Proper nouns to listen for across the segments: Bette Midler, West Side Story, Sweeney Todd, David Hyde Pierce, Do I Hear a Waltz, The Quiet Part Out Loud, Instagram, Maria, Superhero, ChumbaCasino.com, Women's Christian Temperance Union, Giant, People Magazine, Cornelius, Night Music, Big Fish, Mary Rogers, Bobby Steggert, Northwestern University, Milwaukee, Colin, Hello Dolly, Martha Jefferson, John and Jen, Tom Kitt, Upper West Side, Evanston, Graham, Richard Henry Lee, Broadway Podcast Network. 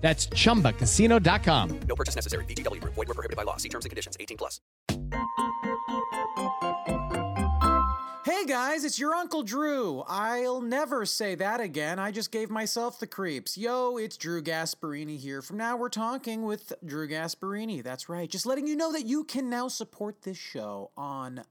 That's ChumbaCasino.com. No purchase necessary. VGW Group. Void where prohibited by law. See terms and conditions. 18+. Hey guys, it's your Uncle Drew. I'll never say that again. I just gave myself the creeps. Yo, it's Drew Gasparini here. From now, we're talking with Drew Gasparini. That's right. Just letting you know that you can now support this show on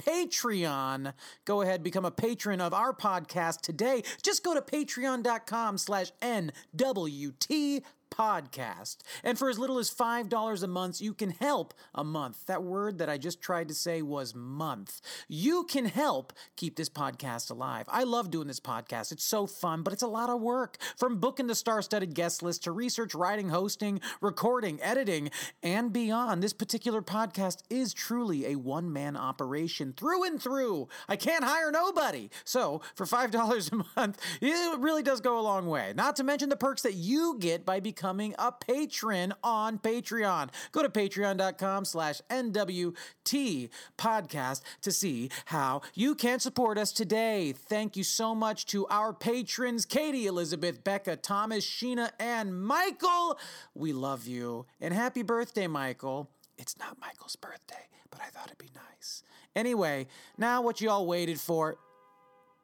Patreon. Go ahead, become a patron of our podcast today. Just go to patreon.com/NWT podcast. And for as little as $5 a month, you can help a month. That word that I just tried to say was month. You can help keep this podcast alive. I love doing this podcast. It's so fun, but it's a lot of work. From booking the star-studded guest list to research, writing, hosting, recording, editing, and beyond, this particular podcast is truly a one-man operation through and through. I can't hire nobody. So for $5 a month, it really does go a long way. Not to mention the perks that you get by becoming a patron on Patreon. Go to patreon.com/NWT podcast to see how you can support us today. Thank you so much to our patrons, Katie, Elizabeth, Becca, Thomas, Sheena, and Michael. We love you. And happy birthday, Michael. It's not Michael's birthday, but I thought it'd be nice. Anyway, now what you all waited for.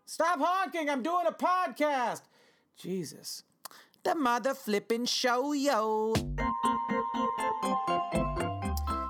Stop honking. I'm doing a podcast. Jesus. The mother flippin' show, yo.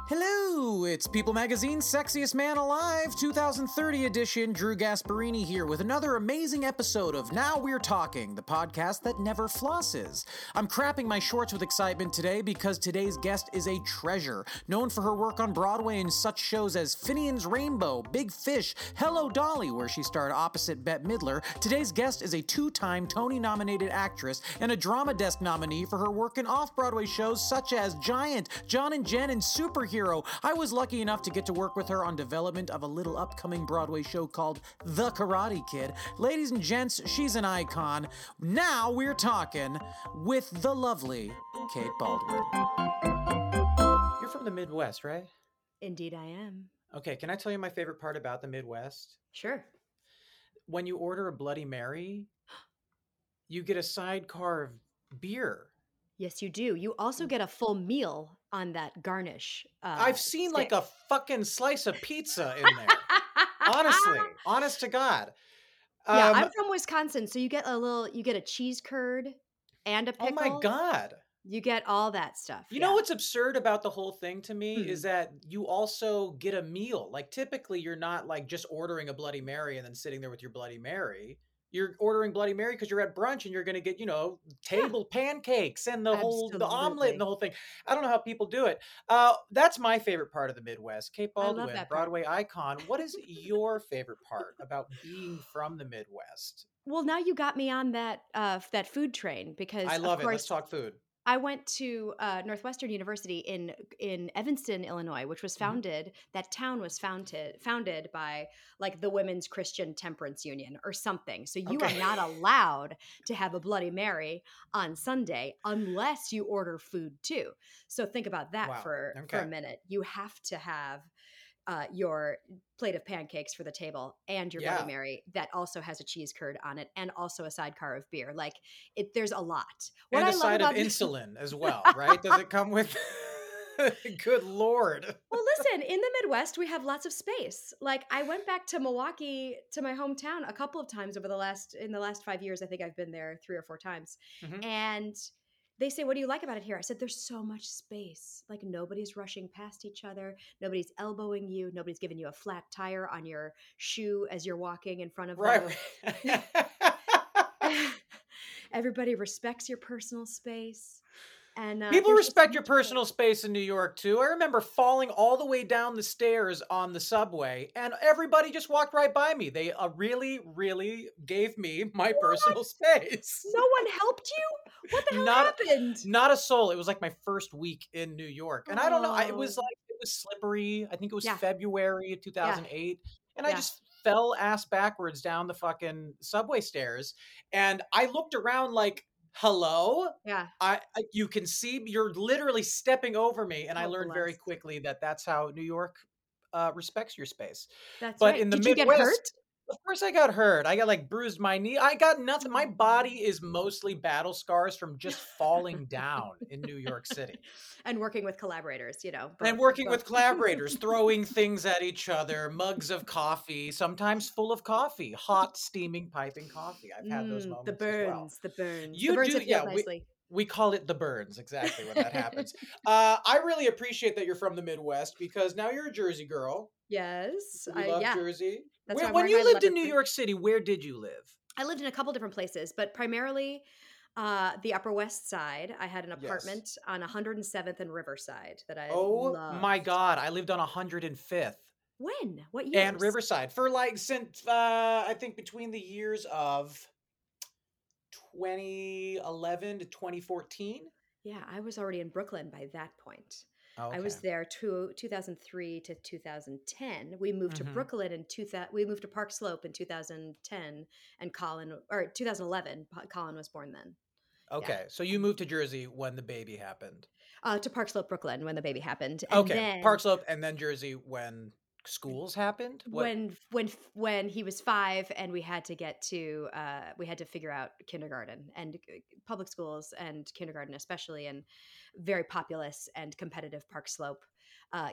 Hello, it's People Magazine's Sexiest Man Alive 2030 edition. Drew Gasparini here with another amazing episode of Now We're Talking, the podcast that never flosses. I'm crapping my shorts with excitement today because today's guest is a treasure, known for her work on Broadway in such shows as Finian's Rainbow, Big Fish, Hello Dolly, where she starred opposite Bette Midler. Today's guest is a two-time Tony-nominated actress and a Drama Desk nominee for her work in off-Broadway shows such as Giant, John and Jen, and Superhero. I was lucky enough to get to work with her on development of a little upcoming Broadway show called The Karate Kid. Ladies and gents, she's an icon. Now we're talking with the lovely Kate Baldwin. You're from the Midwest, right? Indeed I am. Okay, can I tell you my favorite part about the Midwest? Sure. When you order a Bloody Mary, you get a sidecar of beer. Yes, you do. You also get a full meal on that garnish. I've seen stick. Like a fucking slice of pizza in there. Honestly, honest to God. Yeah, I'm from Wisconsin, so you get a cheese curd and a pickle. Oh my God. You get all that stuff. You know what's absurd about the whole thing to me is that you also get a meal. Like typically you're not like just ordering a Bloody Mary and then sitting there with your Bloody Mary. You're ordering Bloody Mary because you're at brunch and you're going to get, you know, table pancakes and the whole, the omelet and the whole thing. I don't know how people do it. That's my favorite part of the Midwest. Kate Baldwin, Broadway icon. What is your favorite part about being from the Midwest? Well, now you got me on that food train because I love it. Let's talk food. I went to Northwestern University in Evanston, Illinois, which was founded. That town was founded by like the Women's Christian Temperance Union or something. So you are not allowed to have a Bloody Mary on Sunday unless you order food too. So think about that for a minute. You have to have your plate of pancakes for the table and your Bloody Mary that also has a cheese curd on it and also a sidecar of beer. Like there's a lot. What and I a love side about of insulin as well, right? Does it come with... Good Lord. Well, listen, in the Midwest, we have lots of space. Like I went back to Milwaukee, to my hometown, a couple of times in the last 5 years. I think I've been there 3 or 4 times. And they say, what do you like about it here? I said, there's so much space. Like, nobody's rushing past each other. Nobody's elbowing you. Nobody's giving you a flat tire on your shoe as you're walking in front of them. Everybody respects your personal space. And people respect your personal space in New York, too. I remember falling all the way down the stairs on the subway, and everybody just walked right by me. They really, really gave me my personal space. No one helped you? What the hell happened? Not a soul. It was like my first week in New York. And I don't know. It was slippery. I think it was February 2008. Yeah. And I just fell ass backwards down the fucking subway stairs. And I looked around like, hello? Yeah. You can see, you're literally stepping over me. And I learned very quickly that that's how New York respects your space. That's right. But in the Midwest, you get hurt? Of course I got hurt. I got like bruised my knee. I got nothing. My body is mostly battle scars from just falling down in New York City. And working with collaborators, you know. Throwing things at each other, mugs of coffee, sometimes full of coffee, hot, steaming, piping coffee. I've had those moments. The burns. We call it the burns, exactly, when that happens. I really appreciate that you're from the Midwest, because now you're a Jersey girl. Yes. I love Jersey. When you lived in New York City, where did you live? I lived in a couple different places, but primarily the Upper West Side. I had an apartment on 107th and Riverside that I loved. Oh my God. I lived on 105th. When? What year? And Riverside. For like since, I think between the years of 2011 to 2014. Yeah, I was already in Brooklyn by that point. Oh, okay. I was there 2003 to 2010. We moved to Brooklyn we moved to Park Slope in 2010, and 2011. Colin was born then. Okay, So you moved to Jersey when the baby happened. To Park Slope, Brooklyn, when the baby happened. And then Park Slope, and then Jersey when schools happened. When he was 5, and we had to figure out kindergarten and public schools, and kindergarten especially, and very populous and competitive Park Slope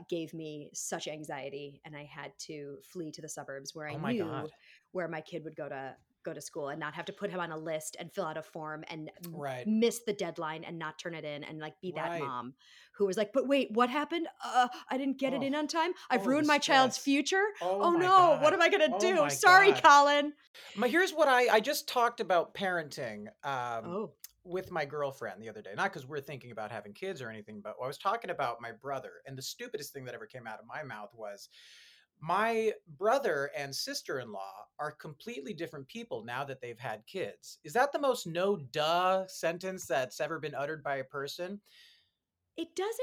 gave me such anxiety, and I had to flee to the suburbs where I knew where my kid would go to school, and not have to put him on a list and fill out a form and miss the deadline and not turn it in, and like be that mom who was like, but wait, what happened? I didn't get it in on time. I've ruined my child's future. Oh no, what am I going to do? Sorry, Colin. Here's what I just talked about parenting with my girlfriend the other day, not because we're thinking about having kids or anything, but I was talking about my brother, and the stupidest thing that ever came out of my mouth was, my brother and sister-in-law are completely different people now that they've had kids. Is that the most no-duh sentence that's ever been uttered by a person? It doesn't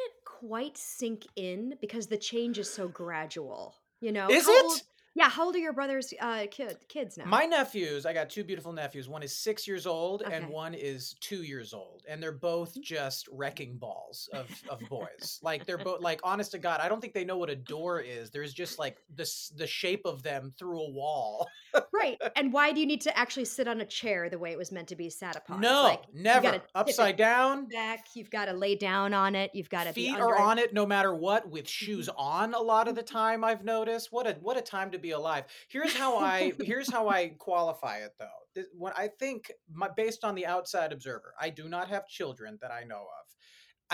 quite sink in because the change is so gradual. You know, is it? How old are your brother's kids now? My nephews, I got 2 beautiful nephews. One is 6 years old and one is 2 years old. And they're both just wrecking balls of boys. Like, they're both, like, honest to God, I don't think they know what a door is. There's just like the shape of them through a wall. Right. And why do you need to actually sit on a chair the way it was meant to be sat upon? No, like, never. Upside down. Back. You've got to lay down on it. You've got to be under it. Feet are on it no matter what, with shoes on a lot of the time, I've noticed. What a time to be alive. Here's how I qualify it, though. When I think, based on the outside observer, I do not have children that I know of,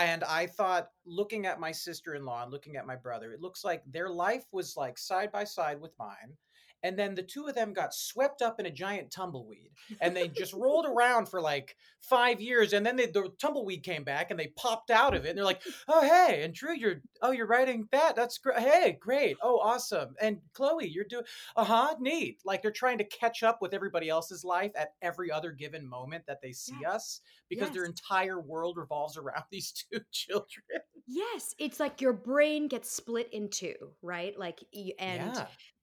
and I thought, looking at my sister-in-law and looking at my brother, it looks like their life was like side by side with mine, and then the two of them got swept up in a giant tumbleweed, and they just rolled around for like 5 years, and then the tumbleweed came back, and they popped out of it, and they're like, oh, hey, and Drew, you're writing that? That's great. Hey, great. Oh, awesome. And Chloe, you're doing, neat. Like, they're trying to catch up with everybody else's life at every other given moment that they see us, because their entire world revolves around these 2 children. Yes, it's like your brain gets split in 2, right? Like,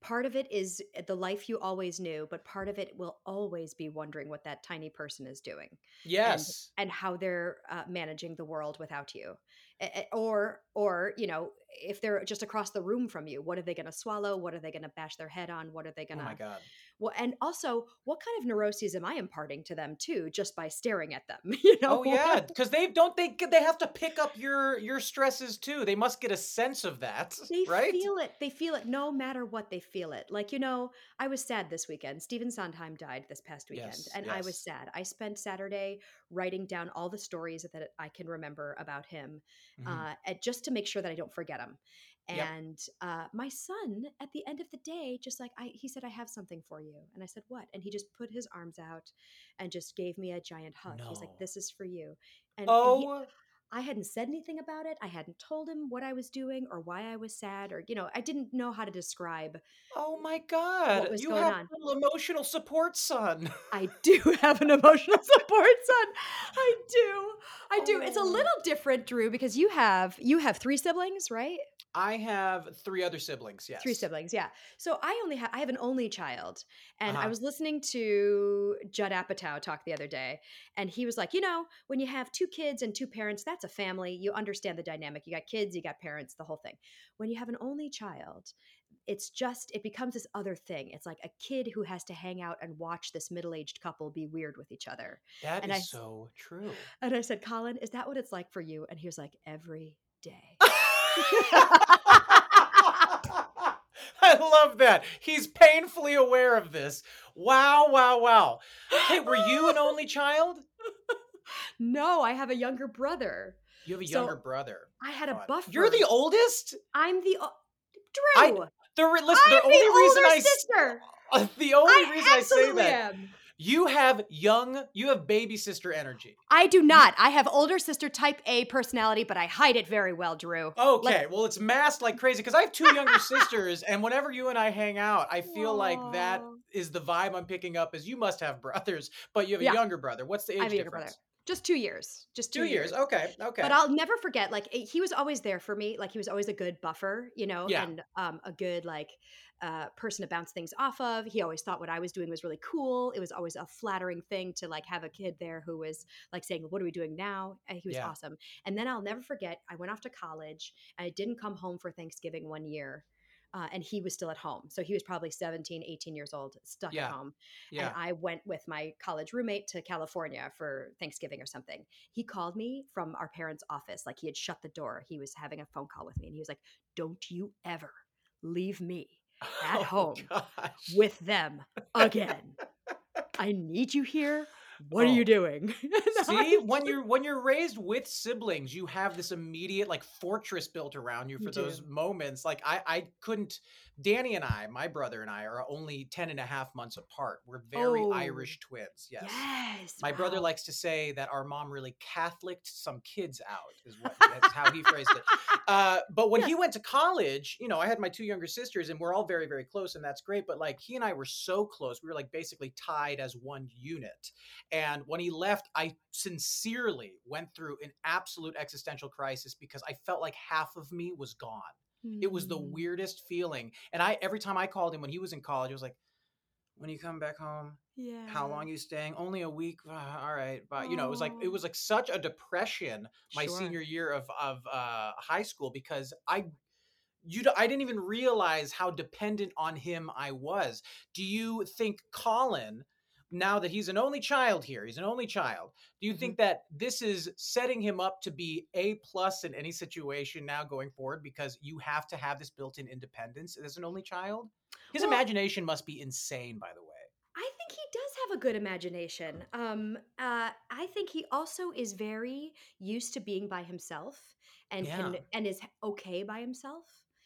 part of it is the life you always knew, but part of it will always be wondering what that tiny person is doing. Yes. And how they're managing the world without you. Or, you know, if they're just across the room from you, what are they going to swallow? What are they going to bash their head on? What are they going to Well, and also, what kind of neuroses am I imparting to them too, just by staring at them? You know? Oh yeah, because they have to pick up your stresses too. They must get a sense of that. They feel it. They feel it. No matter what, they feel it. Like, you know, I was sad this weekend. Stephen Sondheim died this past weekend, I was sad. I spent Saturday writing down all the stories that I can remember about him, just to make sure that I don't forget him. And my son, at the end of the day, just like, he said, "I have something for you." And I said, "What?" And he just put his arms out and just gave me a giant hug. No. He's like, "This is for you." And I hadn't said anything about it. I hadn't told him what I was doing or why I was sad, or, you know, I didn't know how to describe. Oh my God. What was going on. You have an emotional support son. I do have an emotional support son. I do. It's a little different, Drew, because you have three siblings, right? I have three other siblings, yes. Three siblings, yeah. So I have an only child. And I was listening to Judd Apatow talk the other day. And he was like, you know, when you have two kids and two parents, that's a family. You understand the dynamic. You got kids, you got parents, the whole thing. When you have an only child, it becomes this other thing. It's like a kid who has to hang out and watch this middle-aged couple be weird with each other. That is so true. And I said, "Colin, is that what it's like for you?" And he was like, "Every day." I love that. He's painfully aware of this. Wow, wow, wow. Hey, were you an only child? No, I have a younger brother. You have a younger brother. I had a buffer. You're the oldest? I'm the Drew. The only reason I say that. You have baby sister energy. I do not. I have older sister type A personality, but I hide it very well, Drew. Okay. Well, it's masked like crazy because I have two younger sisters, and whenever you and I hang out, I feel like that is the vibe I'm picking up is you must have brothers, but you have a younger brother. What's the age difference? Just 2 years. Just two years. Okay. But I'll never forget, like, he was always there for me. Like, he was always a good buffer, you know, and a good, like, person to bounce things off of. He always thought what I was doing was really cool. It was always a flattering thing to, like, have a kid there who was, like, saying, "What are we doing now?" And he was awesome. And then I'll never forget, I went off to college, and I didn't come home for Thanksgiving one year. And he was still at home. So he was probably 17, 18 years old, stuck at home. Yeah. And I went with my college roommate to California for Thanksgiving or something. He called me from our parents' office. Like, he had shut the door. He was having a phone call with me. And he was like, "Don't you ever leave me at home with them again. I need you here. What are you doing?" See, when you're raised with siblings, you have this immediate, like, fortress built around you for those moments. Like, I couldn't, Danny and I, my brother and I, are only 10 and a half months apart. We're very Irish twins. Yes. My brother likes to say that our mom really Catholiced some kids out, that's how he phrased it. But when he went to college, you know, I had my two younger sisters and we're all very, very close, and that's great. But, like, he and I were so close. We were, like, basically tied as one unit. And when he left, I sincerely went through an absolute existential crisis because I felt like half of me was gone. Mm. It was the weirdest feeling. And every time I called him when he was in college, I was like, "When you come back home, how long are you staying? Only a week. All right, bye." You know, it was like such a depression my senior year of high school because I didn't even realize how dependent on him I was. Do you think Colin, now that he's an only child, do you think that this is setting him up to be A+ in any situation now going forward because you have to have this built-in independence as an only child? His imagination must be insane, by the way. I think he does have a good imagination. I think he also is very used to being by himself and and is okay by himself.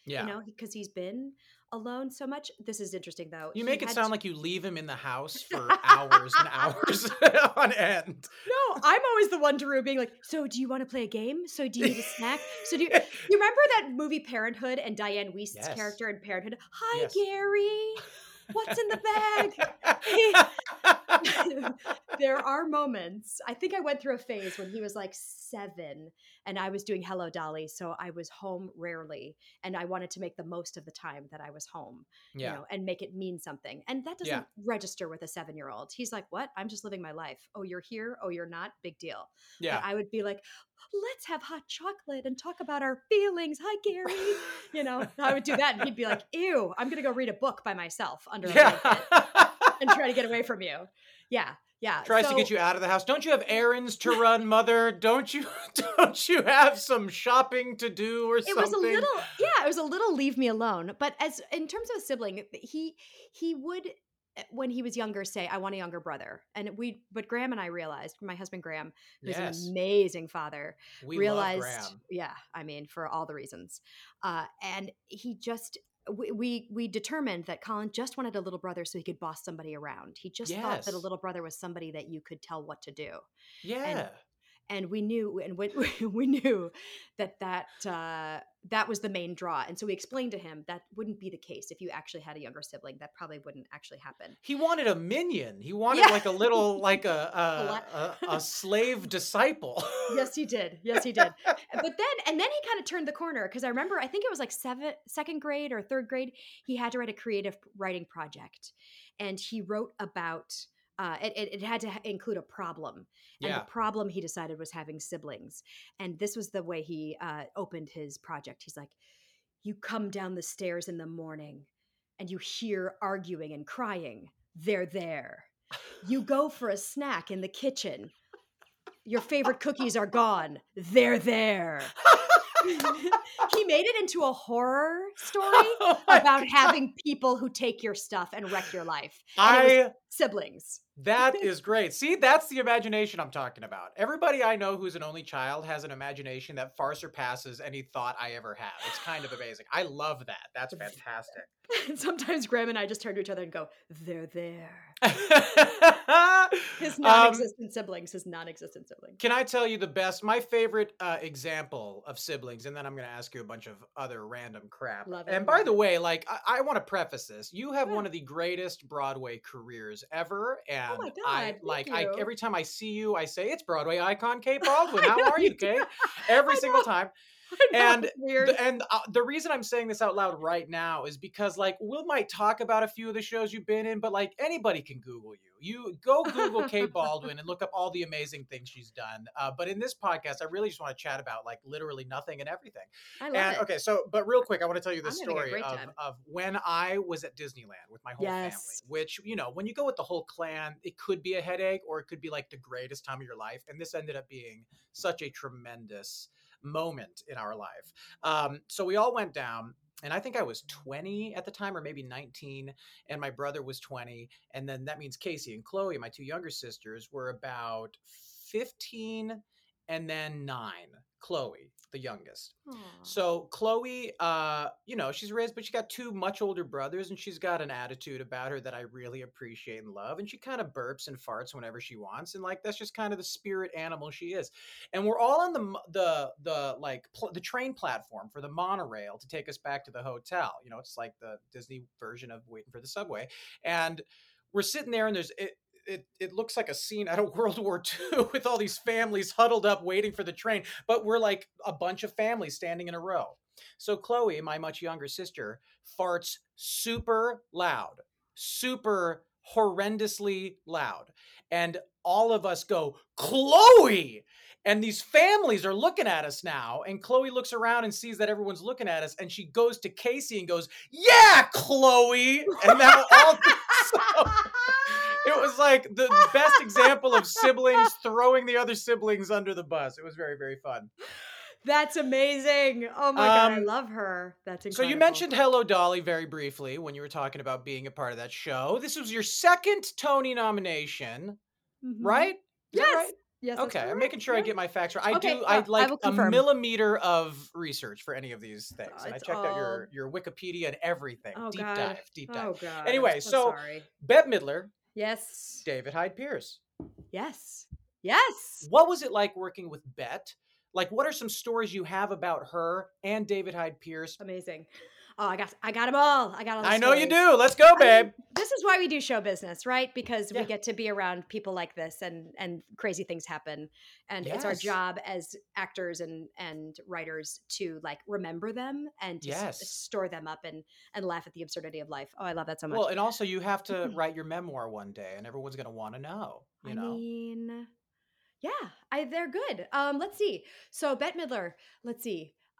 Yeah. You know, because he's been alone so much. This is interesting, though. You make it sound like you leave him in the house for hours and hours on end. No, I'm always the one, Drew, being like, "So do you want to play a game? So do you need a snack? So do you remember that movie Parenthood and Diane Wiest's character in Parenthood? "Hi, Gary. What's in the bag?" There are moments. I think I went through a phase when he was like 7 and I was doing Hello Dolly. So I was home rarely and I wanted to make the most of the time that I was home, you know, and make it mean something. And that doesn't register with a 7-year-old. He's like, "What? I'm just living my life. Oh, you're here. Oh, you're not. Big deal." Yeah. And I would be like, "Let's have hot chocolate and talk about our feelings. Hi, Gary." You know, I would do that. And he'd be like, "Ew, I'm going to go read a book by myself under a blanket." and try to get away from you. Yeah. Yeah. Tries to get you out of the house. Don't you have errands to run, mother? Don't you have some shopping to do or something? It was a little leave me alone. But as in terms of a sibling, he would, when he was younger, say, I want a younger brother. But Graham and I realized, my husband Graham, who's an amazing father, love Graham. Yeah, I mean, for all the reasons. And he just, we determined that Colin just wanted a little brother so he could boss somebody around. He just thought that a little brother was somebody that you could tell what to do. Yeah. And we knew, and we knew that was the main draw. And so we explained to him that wouldn't be the case if you actually had a younger sibling. That probably wouldn't actually happen. He wanted a minion. He wanted like a slave disciple. Yes, he did. But then he kind of turned the corner, because I remember, I think it was like second grade or third grade, he had to write a creative writing project, and he wrote about. It had to include a problem, and the problem he decided was having siblings. And this was the way he opened his project. He's like, you come down the stairs in the morning and you hear arguing and crying. They're there. You go for a snack in the kitchen. Your favorite cookies are gone. They're there. He made it into a horror story about having people who take your stuff and wreck your life. Siblings. That is great. See, that's the imagination I'm talking about. Everybody I know who's an only child has an imagination that far surpasses any thought I ever have. It's kind of amazing. I love that. That's fantastic. And sometimes Graham and I just turn to each other and go, they're there. His non-existent siblings. Can I tell you the best, my favorite example of siblings, and then I'm going to ask you a bunch of other random crap. Love it. And by the way, like, I want to preface this. You have one of the greatest Broadway careers ever. And oh my God, every time I see you, I say, it's Broadway icon Kate Baldwin. How are you, Kate? Every single time. And the reason I'm saying this out loud right now is because, like, Will might talk about a few of the shows you've been in, but like anybody can Google you. You go Google Kate Baldwin and look up all the amazing things she's done. But in this podcast, I really just want to chat about like literally nothing and everything. I love it. Okay, so but real quick, I want to tell you the story of when I was at Disneyland with my whole family. Which, you know, when you go with the whole clan, it could be a headache or it could be like the greatest time of your life. And this ended up being such a tremendous moment in our life. So we all went down, and I think I was 20 at the time, or maybe 19, and my brother was 20. And then that means Casey and Chloe, my two younger sisters, were about 15 and then 9. Chloe, the youngest. Aww. So Chloe, you know, she's raised, but she got two much older brothers, and she's got an attitude about her that I really appreciate and love. And she kind of burps and farts whenever she wants. And like, that's just kind of the spirit animal she is. And we're all on the train platform for the monorail to take us back to the hotel. You know, it's like the Disney version of waiting for the subway. And we're sitting there, and it looks like a scene out of World War II with all these families huddled up waiting for the train, but we're like a bunch of families standing in a row. So Chloe, my much younger sister, farts super loud, super horrendously loud. And all of us go, Chloe! And these families are looking at us now. And Chloe looks around and sees that everyone's looking at us. And she goes to Casey and goes, yeah, Chloe! And now all it was like the best example of siblings throwing the other siblings under the bus. It was very, very fun. That's amazing. Oh my God, I love her. That's incredible. So you mentioned Hello Dolly very briefly when you were talking about being a part of that show. This was your second Tony nomination, right? Yes. Yes. Okay, I'm making sure I get my facts right. I'd like a millimeter of research for any of these things. And I checked out your Wikipedia and everything. Deep dive. Oh God. Anyway, so Bette Midler. Yes. David Hyde Pierce. Yes. Yes. What was it like working with Bette? Like, what are some stories you have about her and David Hyde Pierce? Amazing. Oh, I got them all. I got all the stories. I know you do. Let's go, babe. I mean, this is why we do show business, right? Because we get to be around people like this, and crazy things happen. And it's our job as actors and writers to like remember them and to store them up and laugh at the absurdity of life. Oh, I love that so much. Well, and also you have to write your memoir one day, and everyone's going to want to know, you know? I mean, yeah, they're good. Let's see. So Bette Midler,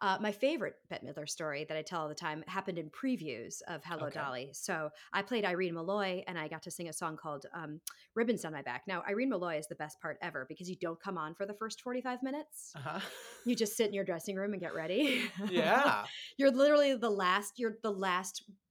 My favorite Bette Midler story that I tell all the time happened in previews of Hello Dolly. So I played Irene Malloy, and I got to sing a song called Ribbons Down My Back. Now, Irene Malloy is the best part ever because you don't come on for the first 45 minutes. Uh-huh. You just sit in your dressing room and get ready. Yeah. You're literally the last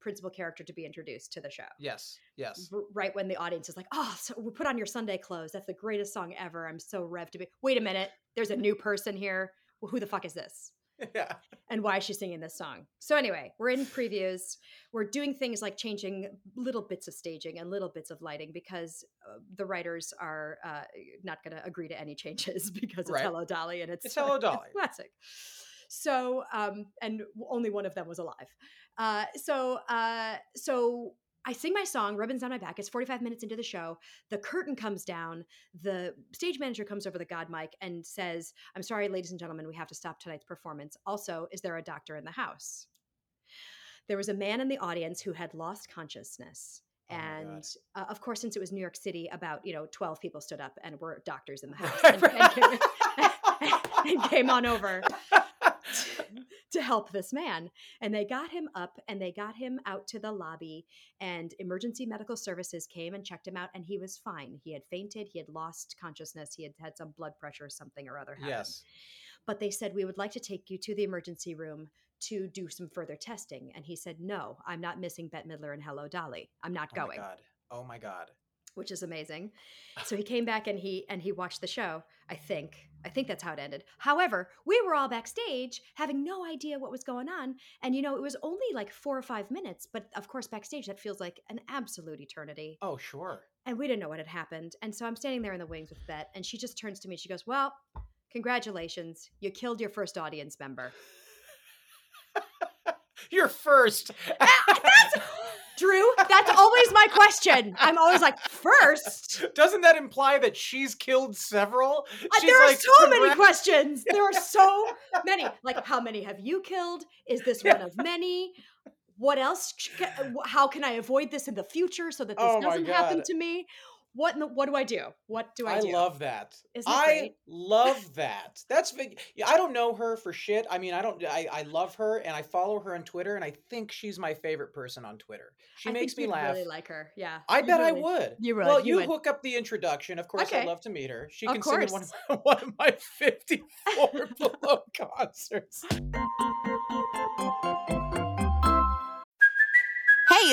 principal character to be introduced to the show. Yes, yes. Right when the audience is like, oh, so we'll put on your Sunday clothes. That's the greatest song ever. I'm so revved to be. Wait a minute. There's a new person here. Well, who the fuck is this? Yeah. And why is she singing this song? So anyway, we're in previews. We're doing things like changing little bits of staging and little bits of lighting because the writers are not going to agree to any changes because it's Hello Dolly and it's Hello Dolly. It's classic. So, and only one of them was alive. So I sing my song, Ribbons Down My Back. It's 45 minutes into the show. The curtain comes down. The stage manager comes over the god mic and says, I'm sorry, ladies and gentlemen, we have to stop tonight's performance. Also, is there a doctor in the house? There was a man in the audience who had lost consciousness. And of course, since it was New York City, about 12 people stood up and were doctors in the house and came on over to help this man. And they got him up and they got him out to the lobby, and emergency medical services came and checked him out, and he was fine. He had fainted. He had lost consciousness. He had had some blood pressure or something or other happen. Yes. But they said, we would like to take you to the emergency room to do some further testing. And he said, no, I'm not missing Bette Midler and Hello Dolly. I'm not going. Oh my God. Which is amazing. So he came back and he watched the show, I think. I think that's how it ended. However, we were all backstage having no idea what was going on. And, it was only like 4 or 5 minutes. But, of course, backstage, that feels like an absolute eternity. Oh, sure. And we didn't know what had happened. And so I'm standing there in the wings with Bette, and she just turns to me. And she goes, well, congratulations. You killed your first audience member. Your first. Drew, that's always my question. I'm always like, first? Doesn't that imply that she's killed several? She's there are like, so many questions. There are so many. Like, how many have you killed? Is this one of many? What else? How can I avoid this in the future so that this doesn't happen to me? What do I do? What do I do? I love that. Isn't that great? I love that. That's big. I don't know her for shit. I mean, I love her, and I follow her on Twitter, and I think she's my favorite person on Twitter. She makes me laugh. I really like her. Yeah. I bet I would. You really? Well, you hook up the introduction. Of course, I'd love to meet her. She can sing in one of my 54 Below concerts. Hey,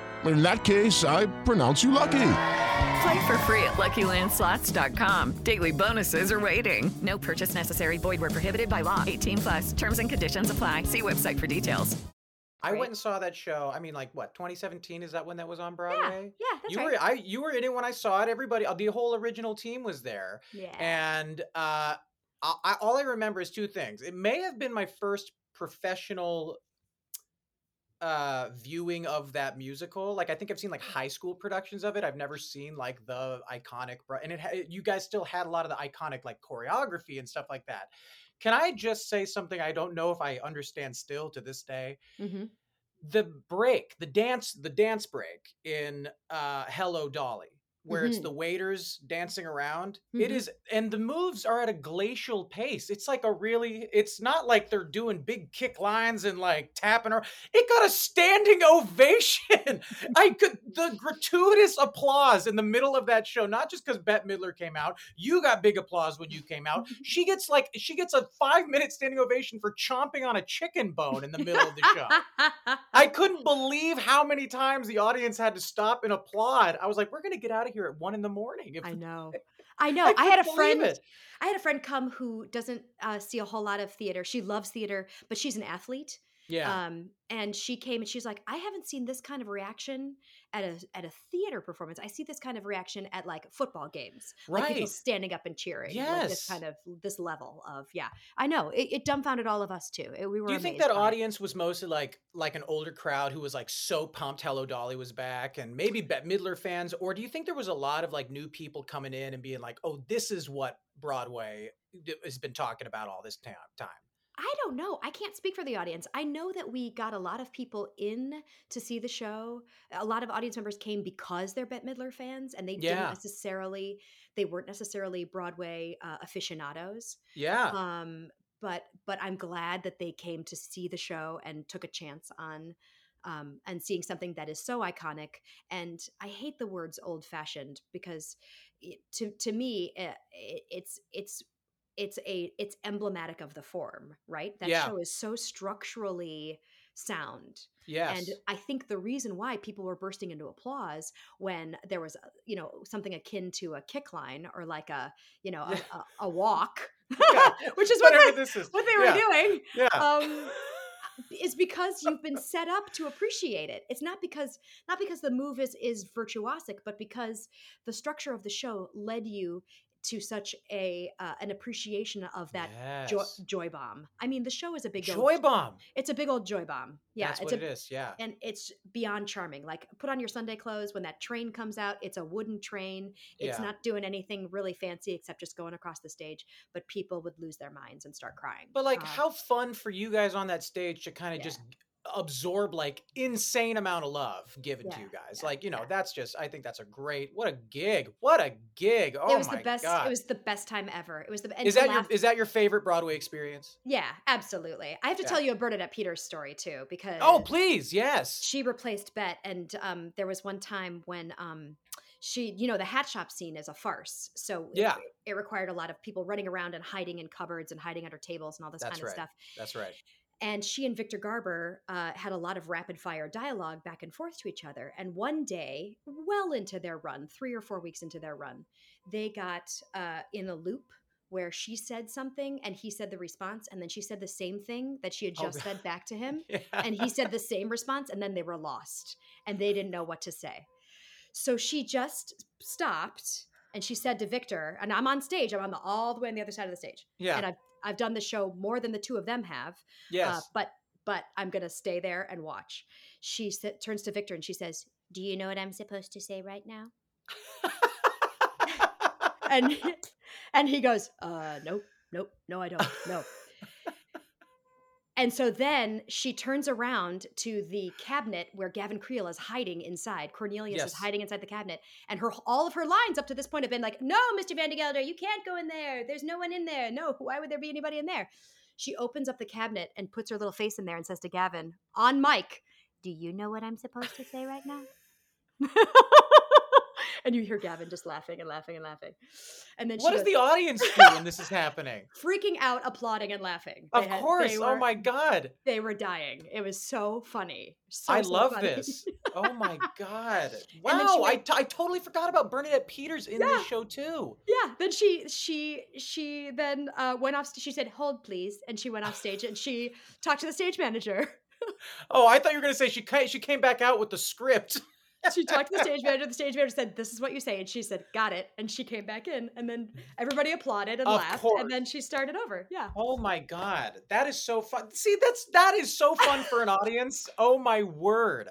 In that case, I pronounce you lucky. Play for free at LuckyLandSlots.com. Daily bonuses are waiting. No purchase necessary. Void where prohibited by law. 18+. Terms and conditions apply. See website for details. I went and saw that show. I mean, like, what, 2017? Is that when that was on Broadway? Yeah, that's right. You were in it when I saw it. Everybody, the whole original team was there. Yeah. And all I remember is two things. It may have been my first professional viewing of that musical. Like, I think I've seen like high school productions of it. I've never seen like the iconic, and you guys still had a lot of the iconic like choreography and stuff like that. Can I just say something I don't know if I understand still to this day? Mm-hmm. The dance break in Hello Dolly, where it's the waiters dancing around. Mm-hmm. It is, and the moves are at a glacial pace. It's like it's not like they're doing big kick lines and like tapping her. It got a standing ovation. The gratuitous applause in the middle of that show, not just because Bette Midler came out. You got big applause when you came out. She gets a 5-minute standing ovation for chomping on a chicken bone in the middle of the show. I couldn't believe how many times the audience had to stop and applaud. I was like, we're going to get out of here at 1 a.m. I know. I know. I had a friend come who doesn't see a whole lot of theater. She loves theater, but she's an athlete. Yeah. And she came and she's like, I haven't seen this kind of reaction at a theater performance. I see this kind of reaction at like football games. Right. Like people standing up and cheering. Yes. Like this level of, yeah. I know. It dumbfounded all of us too. We were Do you think that audience was mostly like an older crowd who was like so pumped Hello Dolly was back and maybe Bette Midler fans? Or do you think there was a lot of like new people coming in and being like, oh, this is what Broadway has been talking about all this time? I don't know. I can't speak for the audience. I know that we got a lot of people in to see the show. A lot of audience members came because they're Bette Midler fans and they weren't necessarily Broadway aficionados. Yeah. But I'm glad that they came to see the show and took a chance on and seeing something that is so iconic. And I hate the words old fashioned because to me, it's emblematic of the form, right? That show is so structurally sound. Yes. And I think the reason why people were bursting into applause when there was, something akin to a kick line or like a walk, which is what they were doing. Yeah. Is because you've been set up to appreciate it. It's not because the move is virtuosic, but because the structure of the show led you to such an appreciation of that joy bomb. I mean, the show is a big joy bomb. It's a big old joy bomb. Yeah, that's what it is. Yeah, and it's beyond charming. Like, put on your Sunday clothes when that train comes out. It's a wooden train. It's not doing anything really fancy except just going across the stage. But people would lose their minds and start crying. But how fun for you guys on that stage to kind of just absorb like insane amount of love given to you guys. That's just, I think that's a great, what a gig. Oh, it was the best, God. It was the best time ever. It was the, and is that your favorite Broadway experience? Yeah, absolutely. I have to tell you a Bernadette Peters story too, because please. Yes. She replaced Bette. And there was one time when she, the hat shop scene is a farce. So it required a lot of people running around and hiding in cupboards and hiding under tables and all this kind of stuff. That's right. And she and Victor Garber had a lot of rapid fire dialogue back and forth to each other. And one day, well into their run, 3 or 4 weeks into their run, they got in a loop where she said something and he said the response. And then she said the same thing that she had just said back to him. Yeah. And he said the same response. And then they were lost and they didn't know what to say. So she just stopped and she said to Victor, and I'm on stage, I'm on all the way on the other side of the stage. Yeah. And I've done the show more than the two of them have. Yes. But I'm going to stay there and watch. She turns to Victor and she says, "Do you know what I'm supposed to say right now?" and he goes, no, I don't. No. And so then she turns around to the cabinet where Gavin Creel is hiding inside. Cornelius is hiding inside the cabinet. And all of her lines up to this point have been like, "No, Mr. Van de Gelder, you can't go in there. There's no one in there. No, why would there be anybody in there?" She opens up the cabinet and puts her little face in there and says to Gavin, on mic, "Do you know what I'm supposed to say right now?" And you hear Gavin just laughing and laughing and laughing. And then what does the audience do when this is happening? Freaking out, applauding, and laughing. Of course. Oh my God. They were dying. It was so funny. I love this. Oh my God. Wow. I totally forgot about Bernadette Peters in this show too. Yeah. Then she then went off. She said, "Hold, please." And she went off stage and she talked to the stage manager. Oh, I thought you were going to say she came back out with the script. She talked to the stage manager. The stage manager said, "This is what you say." And she said, "Got it." And she came back in. And then everybody applauded and laughed. And then she started over. Yeah. Oh, my God. That is so fun. See, that is so fun for an audience. Oh, my word.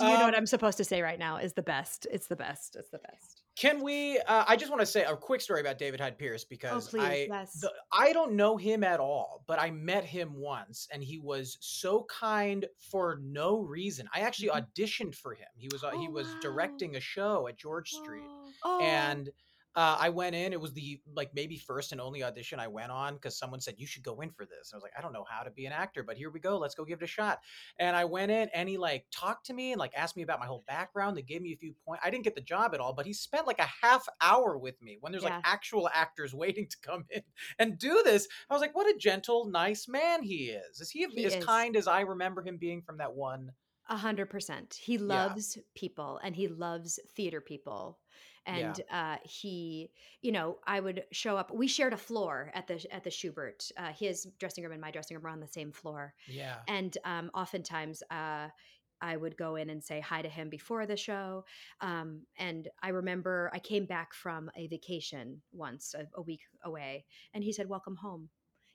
"Do you know what I'm supposed to say right now" is the best. It's the best. It's the best. Can we I just want to say a quick story about David Hyde Pierce, because I don't know him at all, but I met him once and he was so kind for no reason. I actually auditioned for him. He was directing a show at George Street. Oh. And I went in. It was the maybe first and only audition I went on because someone said, "You should go in for this." And I was like, "I don't know how to be an actor, but here we go. Let's go give it a shot." And I went in and he talked to me and asked me about my whole background. They gave me a few points. I didn't get the job at all, but he spent a half hour with me when there's actual actors waiting to come in and do this. I was like, what a gentle, nice man he is. Is he as kind as I remember him being from that one? 100%. He loves people and he loves theater people. And he, you know, I would show up. We shared a floor at the Schubert. His dressing room and my dressing room were on the same floor. Yeah. And oftentimes I would go in and say hi to him before the show. And I remember I came back from a vacation once, a week away, and he said, "Welcome home."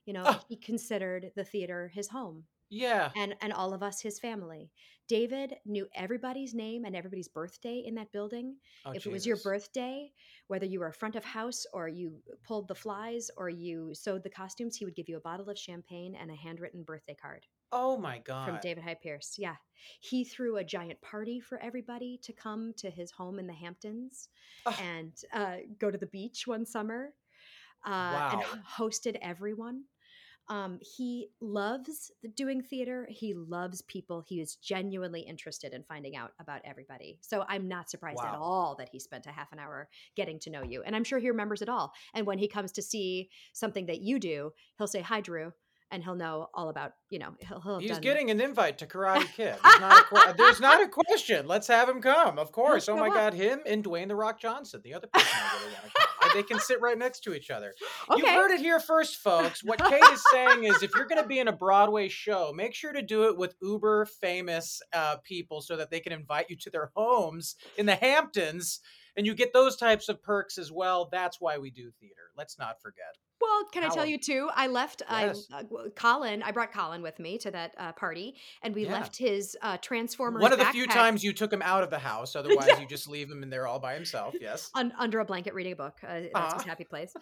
You know, he considered the theater his home. Yeah. And all of us, his family. David knew everybody's name and everybody's birthday in that building. If it was your birthday, whether you were a front of house or you pulled the flies or you sewed the costumes, he would give you a bottle of champagne and a handwritten birthday card. Oh my God. From David Hyde Pierce. Yeah. He threw a giant party for everybody to come to his home in the Hamptons and go to the beach one summer and hosted everyone. He loves doing theater. He loves people. He is genuinely interested in finding out about everybody. So I'm not surprised at all that he spent a half an hour getting to know you. And I'm sure he remembers it all. And when he comes to see something that you do, he'll say, "Hi, Drew." And he'll know all about, you know, he's getting an invite to Karate Kid. There's not a question. Let's have him come. Of course. Oh my God. Him and Dwayne "The Rock" Johnson, the other person I really want to come. They can sit right next to each other. Okay. You heard it here first, folks. What Kate is saying is if you're going to be in a Broadway show, make sure to do it with uber famous people so that they can invite you to their homes in the Hamptons. And you get those types of perks as well. That's why we do theater. Let's not forget. Well, can I tell you too? I left Colin. I brought Colin with me to that party, and we left his Transformers. One of the few times you took him out of the house. Otherwise, you just leave him in there all by himself. Yes, under a blanket reading a book. That's his happy place.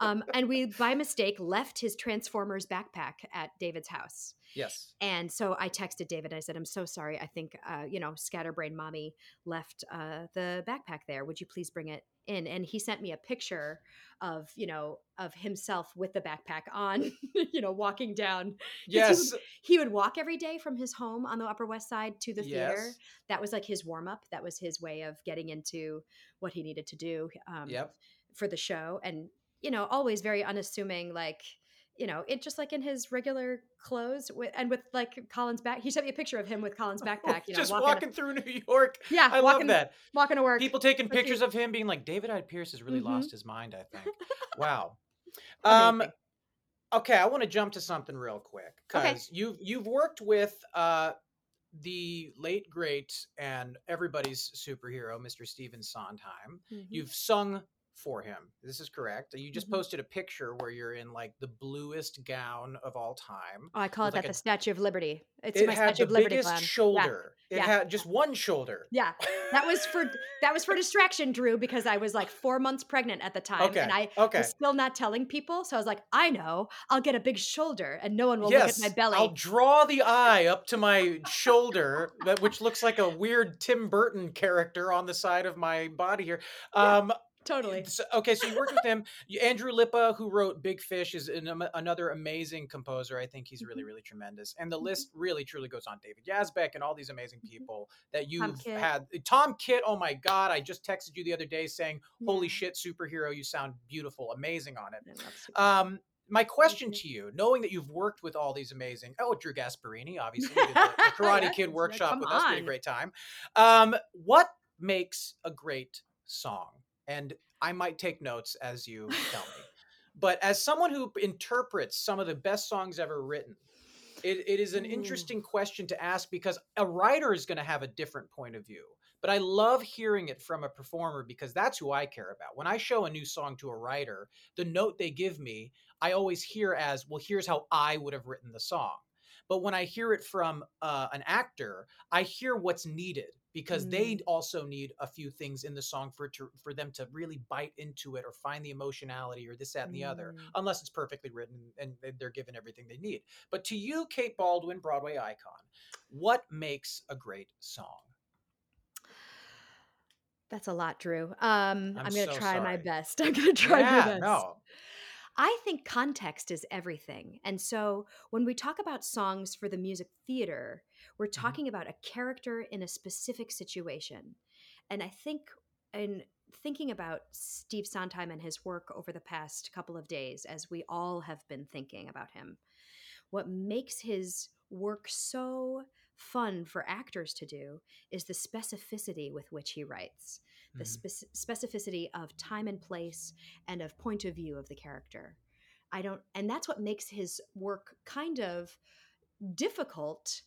And we, by mistake, left his Transformers backpack at David's house. Yes. And so I texted David. I said, "I'm so sorry. I think Scatterbrain Mommy left the backpack there. Would you please bring it in?" And he sent me a picture of, you know, of himself with the backpack on, you know, walking down. Yes. He would walk every day from his home on the Upper West Side to the theater. That was like his warm up. That was his way of getting into what he needed to do for the show. And, you know, always very unassuming, like, you know, it just like in his regular clothes with like Colin's back. He sent me a picture of him with Colin's backpack. You know, just walking through New York. Yeah. I love that. Walking to work. People taking pictures of him being like, "David Hyde Pierce has really lost his mind, I think." Wow. Okay. I want to jump to something real quick. Because you've worked with the late great and everybody's superhero, Mr. Stephen Sondheim. Mm-hmm. You've sung for him. This is correct. You just posted a picture where you're in like the bluest gown of all time. Oh, I call it like the Statue of Liberty. It my Statue of Liberty clown. It had the biggest shoulder. Yeah. It had just one shoulder. Yeah. That was for distraction, Drew, because I was like 4 months pregnant at the time. And I was still not telling people. So I was like, I know, I'll get a big shoulder and no one will look at my belly. I'll draw the eye up to my shoulder, which looks like a weird Tim Burton character on the side of my body here. Yeah. Totally. Okay, so you worked with him. Andrew Lipa, who wrote Big Fish, is another amazing composer. I think he's really, really tremendous. And the list really, truly goes on. David Yazbek and all these amazing people that you've had. Tom Kitt, oh my God, I just texted you the other day saying, "Holy shit, Superhero, you sound beautiful, amazing on it." My question to you, knowing that you've worked with all these amazing, Drew Gasparini, obviously, did the Karate Kid workshop with us, had a great time. What makes a great song? And I might take notes as you tell me. But as someone who interprets some of the best songs ever written, it is an interesting question to ask because a writer is going to have a different point of view. But I love hearing it from a performer because that's who I care about. When I show a new song to a writer, the note they give me, I always hear as, well, here's how I would have written the song. But when I hear it from an actor, I hear what's needed because they also need a few things in the song for them to really bite into it or find the emotionality or this, that, and the other, unless it's perfectly written and they're given everything they need. But to you, Kate Baldwin, Broadway icon, what makes a great song? That's a lot, Drew. I'm going to try my best. I'm going to try my best. No. I think context is everything. And so when we talk about songs for the music theater, we're talking about a character in a specific situation. And I think in thinking about Steve Sondheim and his work over the past couple of days, as we all have been thinking about him, what makes his work so fun for actors to do is the specificity with which he writes. the specificity of time and place and of point of view of the character. And that's what makes his work kind of difficult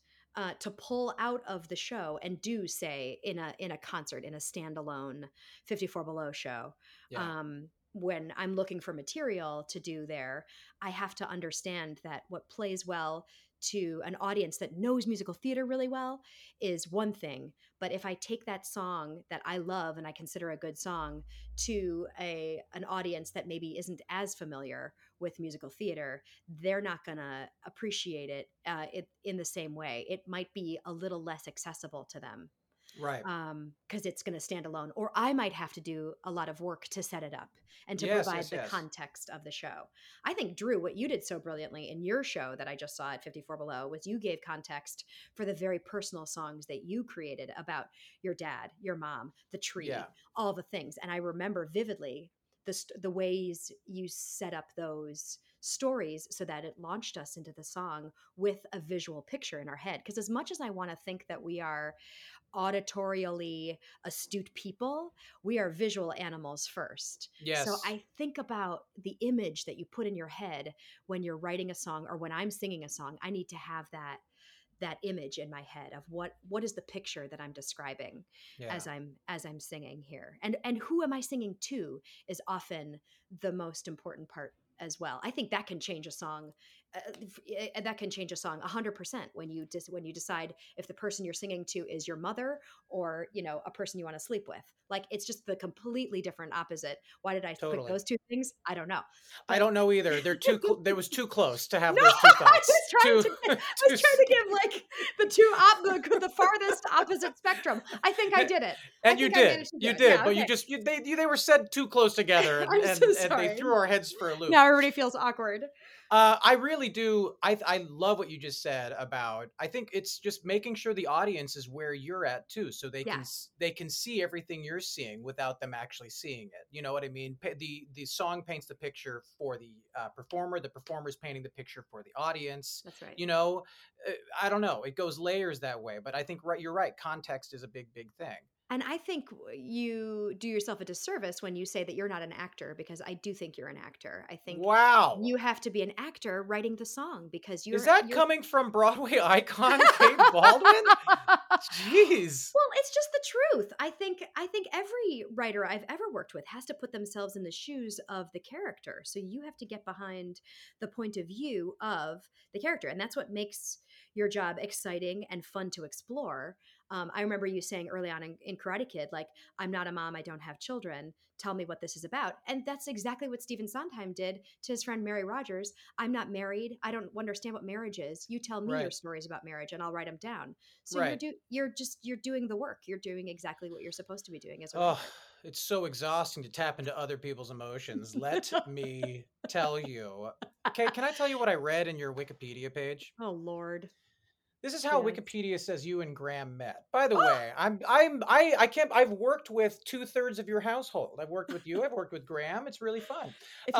to pull out of the show and do, say, in a concert, in a standalone 54 Below show. Yeah. When I'm looking for material to do there, I have to understand that what plays well to an audience that knows musical theater really well is one thing. But if I take that song that I love and I consider a good song to an audience that maybe isn't as familiar with musical theater, they're not going to appreciate it in the same way. It might be a little less accessible to them. Right. Because it's going to stand alone, or I might have to do a lot of work to set it up and to provide the context of the show. I think, Drew, what you did so brilliantly in your show that I just saw at 54 Below was you gave context for the very personal songs that you created about your dad, your mom, the tree, all the things. And I remember vividly the ways you set up those stories so that it launched us into the song with a visual picture in our head. Because as much as I want to think that we are auditorially astute people, we are visual animals first. Yes. So I think about the image that you put in your head when you're writing a song, or when I'm singing a song, I need to have that image in my head of what is the picture that I'm describing as I'm singing here. And who am I singing to is often the most important part as well. I think that can change a song. That can change a song 100% when you decide if the person you're singing to is your mother or, you know, a person you want to sleep with. Like, it's just the completely different opposite. Why did I pick those two things? I don't know. I don't know either. They're too. There was too close to have those two thoughts. I was trying to give like the farthest opposite spectrum. I think I did it. And you did. Yeah, but okay. They were said too close together, and they threw our heads for a loop. Now everybody feels awkward. I really do. I love what you just said about, I think it's just making sure the audience is where you're at too. So they can see everything you're seeing without them actually seeing it. You know what I mean? The song paints the picture for the performer, the performer's painting the picture for the audience. That's right. You know, I don't know. It goes layers that way, but I think you're right. Context is a big, big thing. And I think you do yourself a disservice when you say that you're not an actor, because I do think you're an actor. I think you have to be an actor writing the song, because you're... Is that coming from Broadway icon Kate Baldwin? Jeez. Well, it's just the truth. I think every writer I've ever worked with has to put themselves in the shoes of the character. So you have to get behind the point of view of the character. And that's what makes your job exciting and fun to explore. I remember you saying early on in Karate Kid, like, I'm not a mom, I don't have children, tell me what this is about. And that's exactly what Stephen Sondheim did to his friend Mary Rogers. I'm not married, I don't understand what marriage is. You tell me your stories about marriage and I'll write them down. So you're doing the work. You're doing exactly what you're supposed to be doing as a writer. It's so exhausting to tap into other people's emotions. Let me tell you. Okay, can I tell you what I read in your Wikipedia page? Oh, Lord. This is how Wikipedia says you and Graham met. By the way, I've worked with 2/3 of your household. I've worked with you. I've worked with Graham. It's really fun. If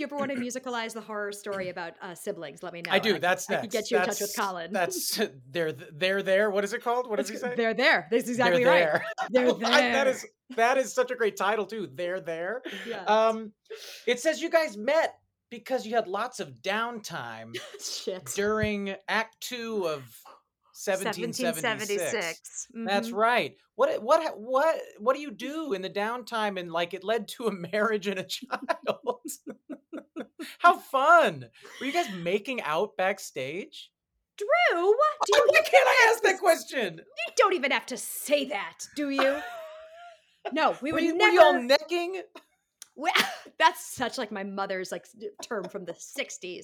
you ever want to musicalize the horror story about siblings, let me know. I do. I can get you in touch with Colin. They're there. What is it called? What does he say? They're there. That's exactly right. They're there. That is such a great title too. They're there. Yeah. It says you guys met because you had lots of downtime during Act 2 of 1776. Mm-hmm. That's right. What do you do in the downtime? And like, it led to a marriage and a child. How fun. Were you guys making out backstage? Drew, why can't I ask that question? You don't even have to say that, do you? No, we would never. Were you all necking? Well, that's such like my mother's like term from the 60s.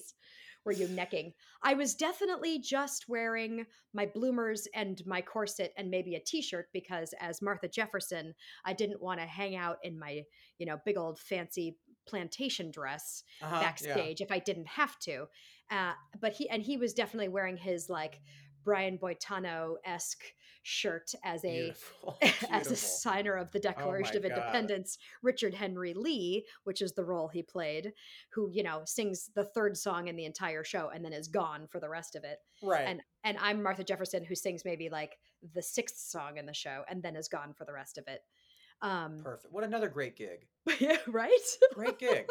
Were you necking? I was definitely just wearing my bloomers and my corset and maybe a t-shirt, because as Martha Jefferson, I didn't want to hang out in my, you know, big old fancy plantation dress backstage if I didn't have to. But he was definitely wearing his like Brian Boitano-esque shirt as a signer of the Declaration of Independence, Richard Henry Lee, which is the role he played, who, you know, sings the third song in the entire show and then is gone for the rest of it. Right. And I'm Martha Jefferson, who sings maybe like the sixth song in the show and then is gone for the rest of it. Perfect. What another great gig. Yeah, right? Great gig.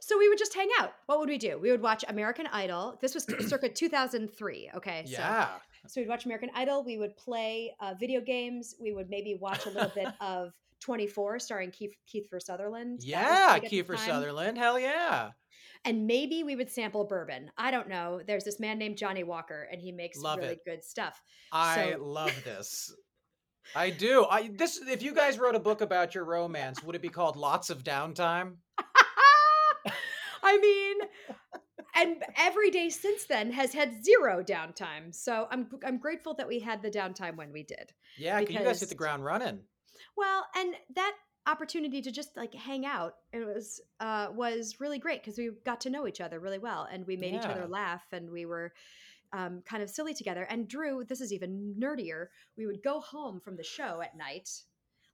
So we would just hang out. What would we do? We would watch American Idol. This was circa 2003. Okay. Yeah. So we'd watch American Idol. We would play video games. We would maybe watch a little bit of 24 starring Kiefer Sutherland. Yeah. Kiefer Sutherland. Hell yeah. And maybe we would sample bourbon. I don't know. There's this man named Johnny Walker and he makes good stuff. I love this. I do. If you guys wrote a book about your romance, would it be called Lots of Downtime? I mean, and every day since then has had zero downtime. So I'm grateful that we had the downtime when we did. Yeah, because you guys hit the ground running. Well, and that opportunity to just like hang out, it was really great because we got to know each other really well and we made each other laugh and we were kind of silly together. And Drew, this is even nerdier. We would go home from the show at night,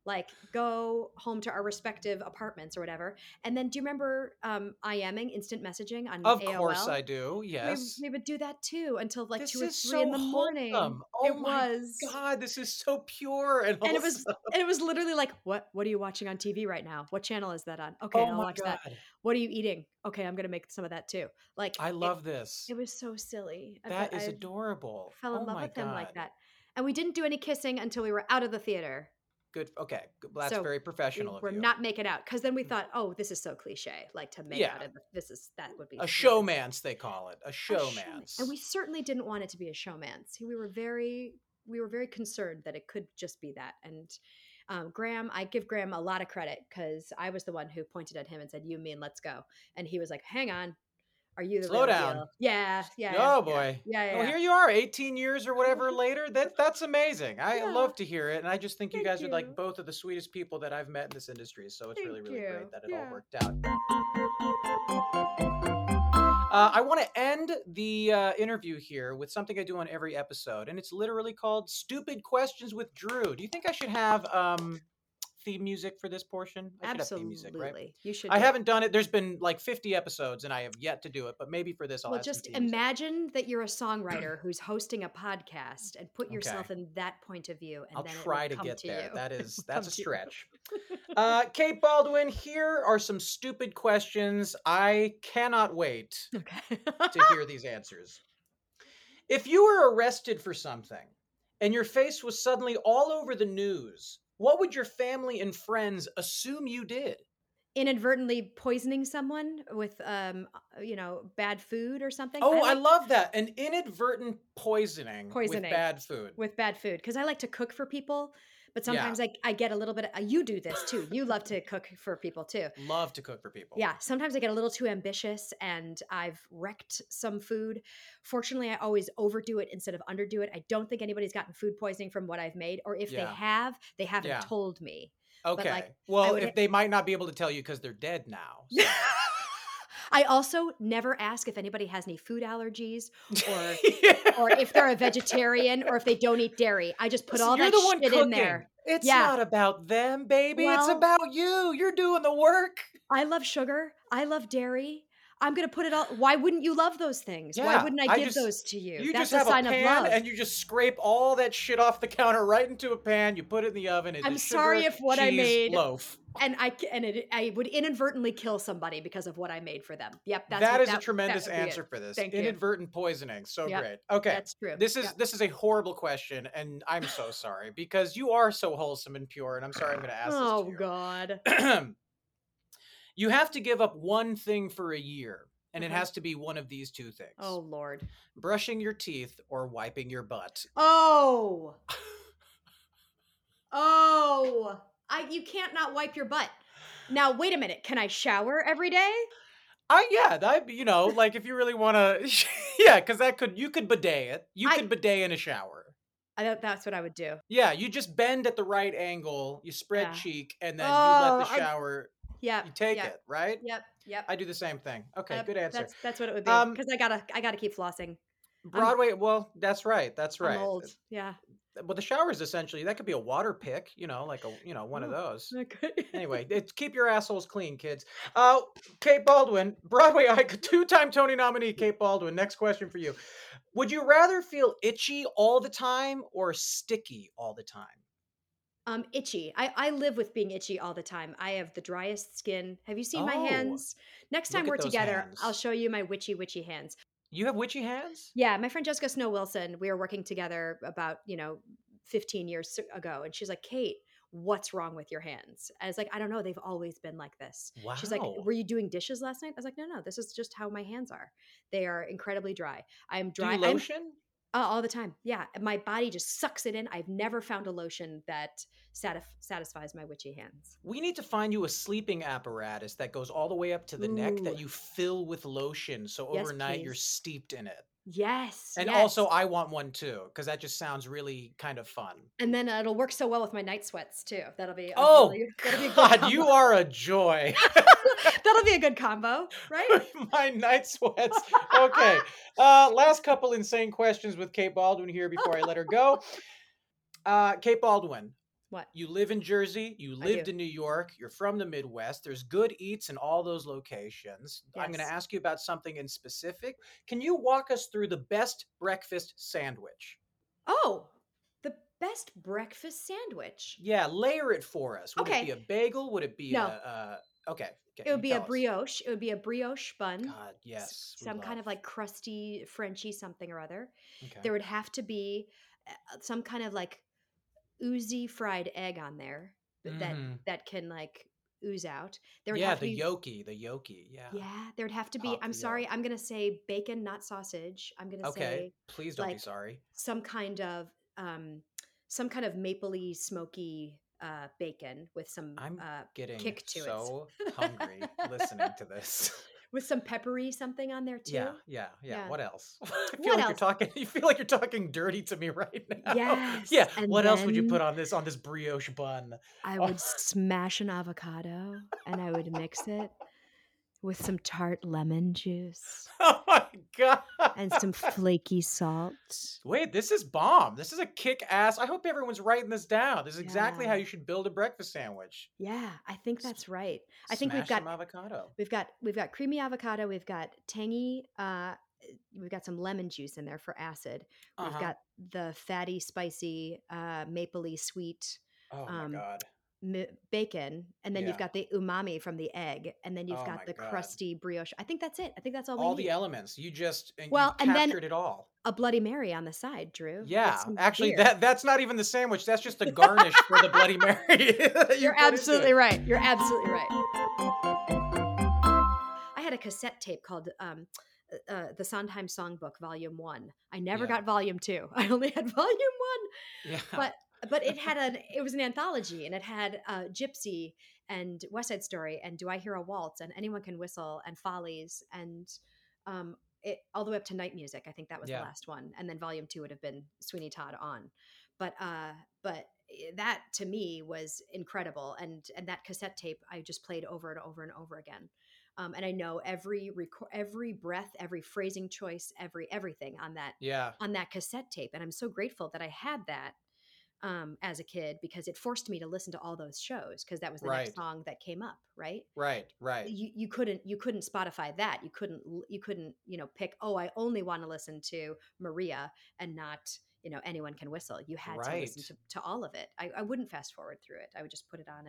like go home to our respective apartments or whatever. And then do you remember IMing, instant messaging on AOL? Of course I do, yes. We would do that too until like 2 or 3 in the morning. Oh my God, this is so pure and wholesome. And it was literally like, what are you watching on TV right now? What channel is that on? Okay, I'll watch that. What are you eating? Okay, I'm going to make some of that too. Like I love this. It was so silly. That is adorable. I fell in love with him like that. And we didn't do any kissing until we were out of the theater. Good. Okay. Well, that's very professional of you. We're not making out. Because then we thought, oh, this is so cliche. Like to make out. That would be a showmance, they call it. A showmance. And we certainly didn't want it to be a showmance. We were very concerned that it could just be that. And Graham, I give Graham a lot of credit because I was the one who pointed at him and said, you mean let's go. And he was like, hang on. Are you the slow real down? Deal? Yeah, yeah. Oh boy. Yeah. Well, here you are, 18 years or whatever later. That's amazing. I love to hear it, and I just think you guys are like both of the sweetest people that I've met in this industry. So it's really great that it all worked out. I want to end the interview here with something I do on every episode, and it's literally called "Stupid Questions with Drew." Do you think I should have theme music for this portion? Absolutely. Should have theme music, right? You should. I haven't done it. There's been like 50 episodes and I have yet to do it, but maybe for this I'll have some theme music. Imagine that you're a songwriter who's hosting a podcast and put yourself in that point of view. And I'll try to get there. You. That's a stretch. Kate Baldwin, here are some stupid questions. I cannot wait to hear these answers. If you were arrested for something and your face was suddenly all over the news, what would your family and friends assume you did? Inadvertently poisoning someone with, bad food or something. Oh, I love that. An inadvertent poisoning with bad food. With bad food. Because I like to cook for people, but sometimes I get a little bit of, you do this too. You love to cook for people too. Love to cook for people. Yeah. Sometimes I get a little too ambitious and I've wrecked some food. Fortunately, I always overdo it instead of underdo it. I don't think anybody's gotten food poisoning from what I've made, or if they haven't told me. Okay. But they might not be able to tell you because they're dead now. So. I also never ask if anybody has any food allergies or or if they're a vegetarian or if they don't eat dairy. I just put all that shit in there. It's not about them, baby. Well, it's about you. You're doing the work. I love sugar. I love dairy. I'm going to put it all. Why wouldn't you love those things? Yeah, why wouldn't I give those to you? You That's just have a sign a pan of love. And you just scrape all that shit off the counter right into a pan. You put it in the oven. It's I'm sorry sugar, if what cheese, I made loaf. I would inadvertently kill somebody because of what I made for them. Yep, that is a tremendous answer for this. Thank inadvertent you. Poisoning, so great. Okay, that's true. This is a horrible question, and I'm so sorry because you are so wholesome and pure. And I'm sorry I'm going to ask this to you. Oh God. You have to give up one thing for a year, and it has to be one of these two things. Oh, Lord. Brushing your teeth or wiping your butt. Oh. You can't not wipe your butt. Now, wait a minute. Can I shower every day? Like if you really want to, because you could bidet it. You could bidet in a shower. I thought that's what I would do. Yeah, you just bend at the right angle, you spread cheek, and then you let the shower... Yeah, you take it, right? Yep. I do the same thing. Okay, good answer. That's what it would be. Because I gotta keep flossing. Broadway. Well, that's right. I'm old. Yeah. Well, the shower is essentially that could be a water pick, like a one of those. Okay. Anyway, keep your assholes clean, kids. Kate Baldwin, Broadway icon, two-time Tony nominee Kate Baldwin. Next question for you: would you rather feel itchy all the time or sticky all the time? Itchy. I live with being itchy all the time. I have the driest skin. Have you seen my hands? Next time we're together, I'll show you my witchy hands. You have witchy hands? Yeah. My friend Jessica Snow Wilson, we were working together about, 15 years ago. And she's like, Kate, what's wrong with your hands? I was like, I don't know. They've always been like this. Wow. She's like, were you doing dishes last night? I was like, no, this is just how my hands are. They are incredibly dry. I'm dry. Do you lotion? All the time. Yeah. My body just sucks it in. I've never found a lotion that satisfies my witchy hands. We need to find you a sleeping apparatus that goes all the way up to the neck that you fill with lotion. So overnight you're steeped in it. Yes. And also I want one too, because that just sounds really kind of fun. And then it'll work so well with my night sweats too. That'll be that'll be God, you are a joy. That'll be a good combo, right? My night sweats. Okay. Last couple insane questions with Kate Baldwin here before I let her go. Kate Baldwin. What? You live in Jersey. You lived in New York. You're from the Midwest. There's good eats in all those locations. Yes. I'm going to ask you about something in specific. Can you walk us through the best breakfast sandwich? Oh, the best breakfast sandwich. Yeah, layer it for us. Would it be a bagel? Would it be it would be a brioche. It would be a brioche bun. God, yes. Some kind of like crusty, Frenchy something or other. Okay. There would have to be some kind of like oozy fried egg on there that can like ooze out. There would have to be the yolky. Yeah. There would have to be. I'm going to say bacon, not sausage. I'm going to say. Please don't be sorry. Some kind of mapley, smoky bacon with some kick to it. I'm so hungry listening to this. With some peppery something on there too. Yeah. What else? You feel like you're talking dirty to me right now. Yes. Yeah. And what else would you put on this brioche bun? I would smash an avocado and I would mix it with some tart lemon juice. Oh my God. And some flaky salt. Wait, this is bomb. This is a kick-ass. I hope everyone's writing this down. This is exactly how you should build a breakfast sandwich. Yeah, I think that's right. I think we've got some avocado. We've got creamy avocado, we've got tangy, we've got some lemon juice in there for acid. We've got the fatty, spicy, mapley sweet. Oh my God. Bacon, and then you've got the umami from the egg, and then you've got the crusty brioche. I think that's it. I think that's all. All the elements. You just captured it all. A Bloody Mary on the side, Drew. Yeah, actually, that's not even the sandwich. That's just the garnish for the Bloody Mary. You're absolutely right. You're absolutely right. I had a cassette tape called the Sondheim Songbook, Volume 1. I never got Volume 2. I only had Volume 1. Yeah. But it was an anthology, and it had Gypsy and West Side Story and Do I Hear a Waltz and Anyone Can Whistle and Follies and it all the way up to Night Music. I think that was the last one, and then Volume 2 would have been Sweeney Todd on. But that to me was incredible, and that cassette tape I just played over and over and over again. And I know every breath, every phrasing choice, everything on that on that cassette tape, and I'm so grateful that I had that. As a kid, because it forced me to listen to all those shows, because that was the next song that came up, right? Right. You couldn't Spotify that. You couldn't pick, I only want to listen to Maria and not, Anyone Can Whistle. You had to listen to all of it. I wouldn't fast forward through it. I would just put it on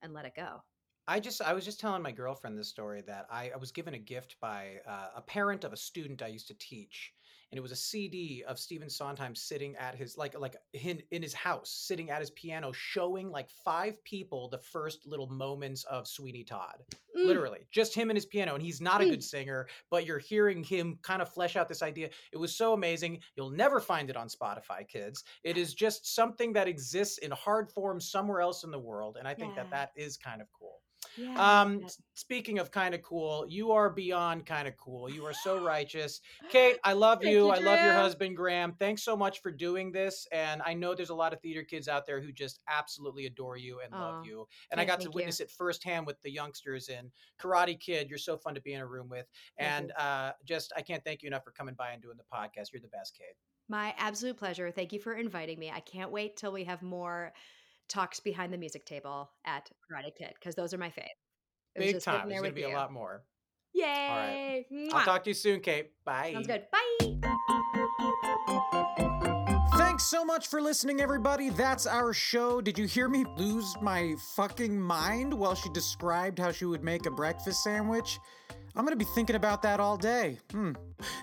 and let it go. I was just telling my girlfriend this story that I was given a gift by a parent of a student I used to teach. And it was a CD of Stephen Sondheim sitting at his like in his house, sitting at his piano, showing like five people the first little moments of Sweeney Todd. Mm. Literally, just him and his piano. And he's not a good singer, but you're hearing him kind of flesh out this idea. It was so amazing. You'll never find it on Spotify, kids. It is just something that exists in hard form somewhere else in the world. And I think that is kind of cool. Yeah, speaking of kind of cool, you are beyond kind of cool. You are so righteous. Kate, I love you. I love your husband, Graham. Thanks so much for doing this. And I know there's a lot of theater kids out there who just absolutely adore you and love you. And I got to witness it firsthand with the youngsters in Karate Kid. You're so fun to be in a room with. And I can't thank you enough for coming by and doing the podcast. You're the best, Kate. My absolute pleasure. Thank you for inviting me. I can't wait till we have more talks behind the music table at Karate Kid, because those are my fave. Big time. There's going to be a lot more. Yay! All right. Mwah. I'll talk to you soon, Kate. Bye. Sounds good. Bye. Thanks so much for listening, everybody. That's our show. Did you hear me lose my fucking mind while she described how she would make a breakfast sandwich? I'm going to be thinking about that all day.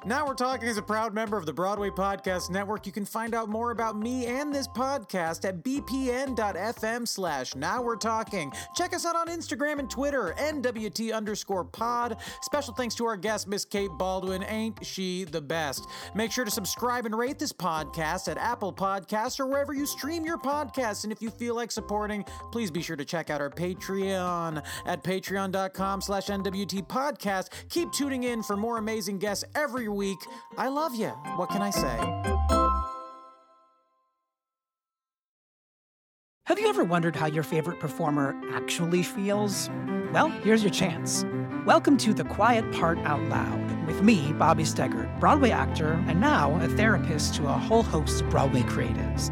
Now We're Talking is a proud member of the Broadway Podcast Network. You can find out more about me and this podcast at bpn.fm/Now We're Talking. Check us out on Instagram and Twitter, NWT_pod. Special thanks to our guest, Miss Kate Baldwin. Ain't she the best? Make sure to subscribe and rate this podcast at Apple Podcasts or wherever you stream your podcasts. And if you feel like supporting, please be sure to check out our Patreon at patreon.com/NWT podcast. Keep tuning in for more amazing guests every week. I love you. What can I say? Have you ever wondered how your favorite performer actually feels? Well, here's your chance. Welcome to The Quiet Part Out Loud with me, Bobby Steggert, Broadway actor, and now a therapist to a whole host of Broadway creatives.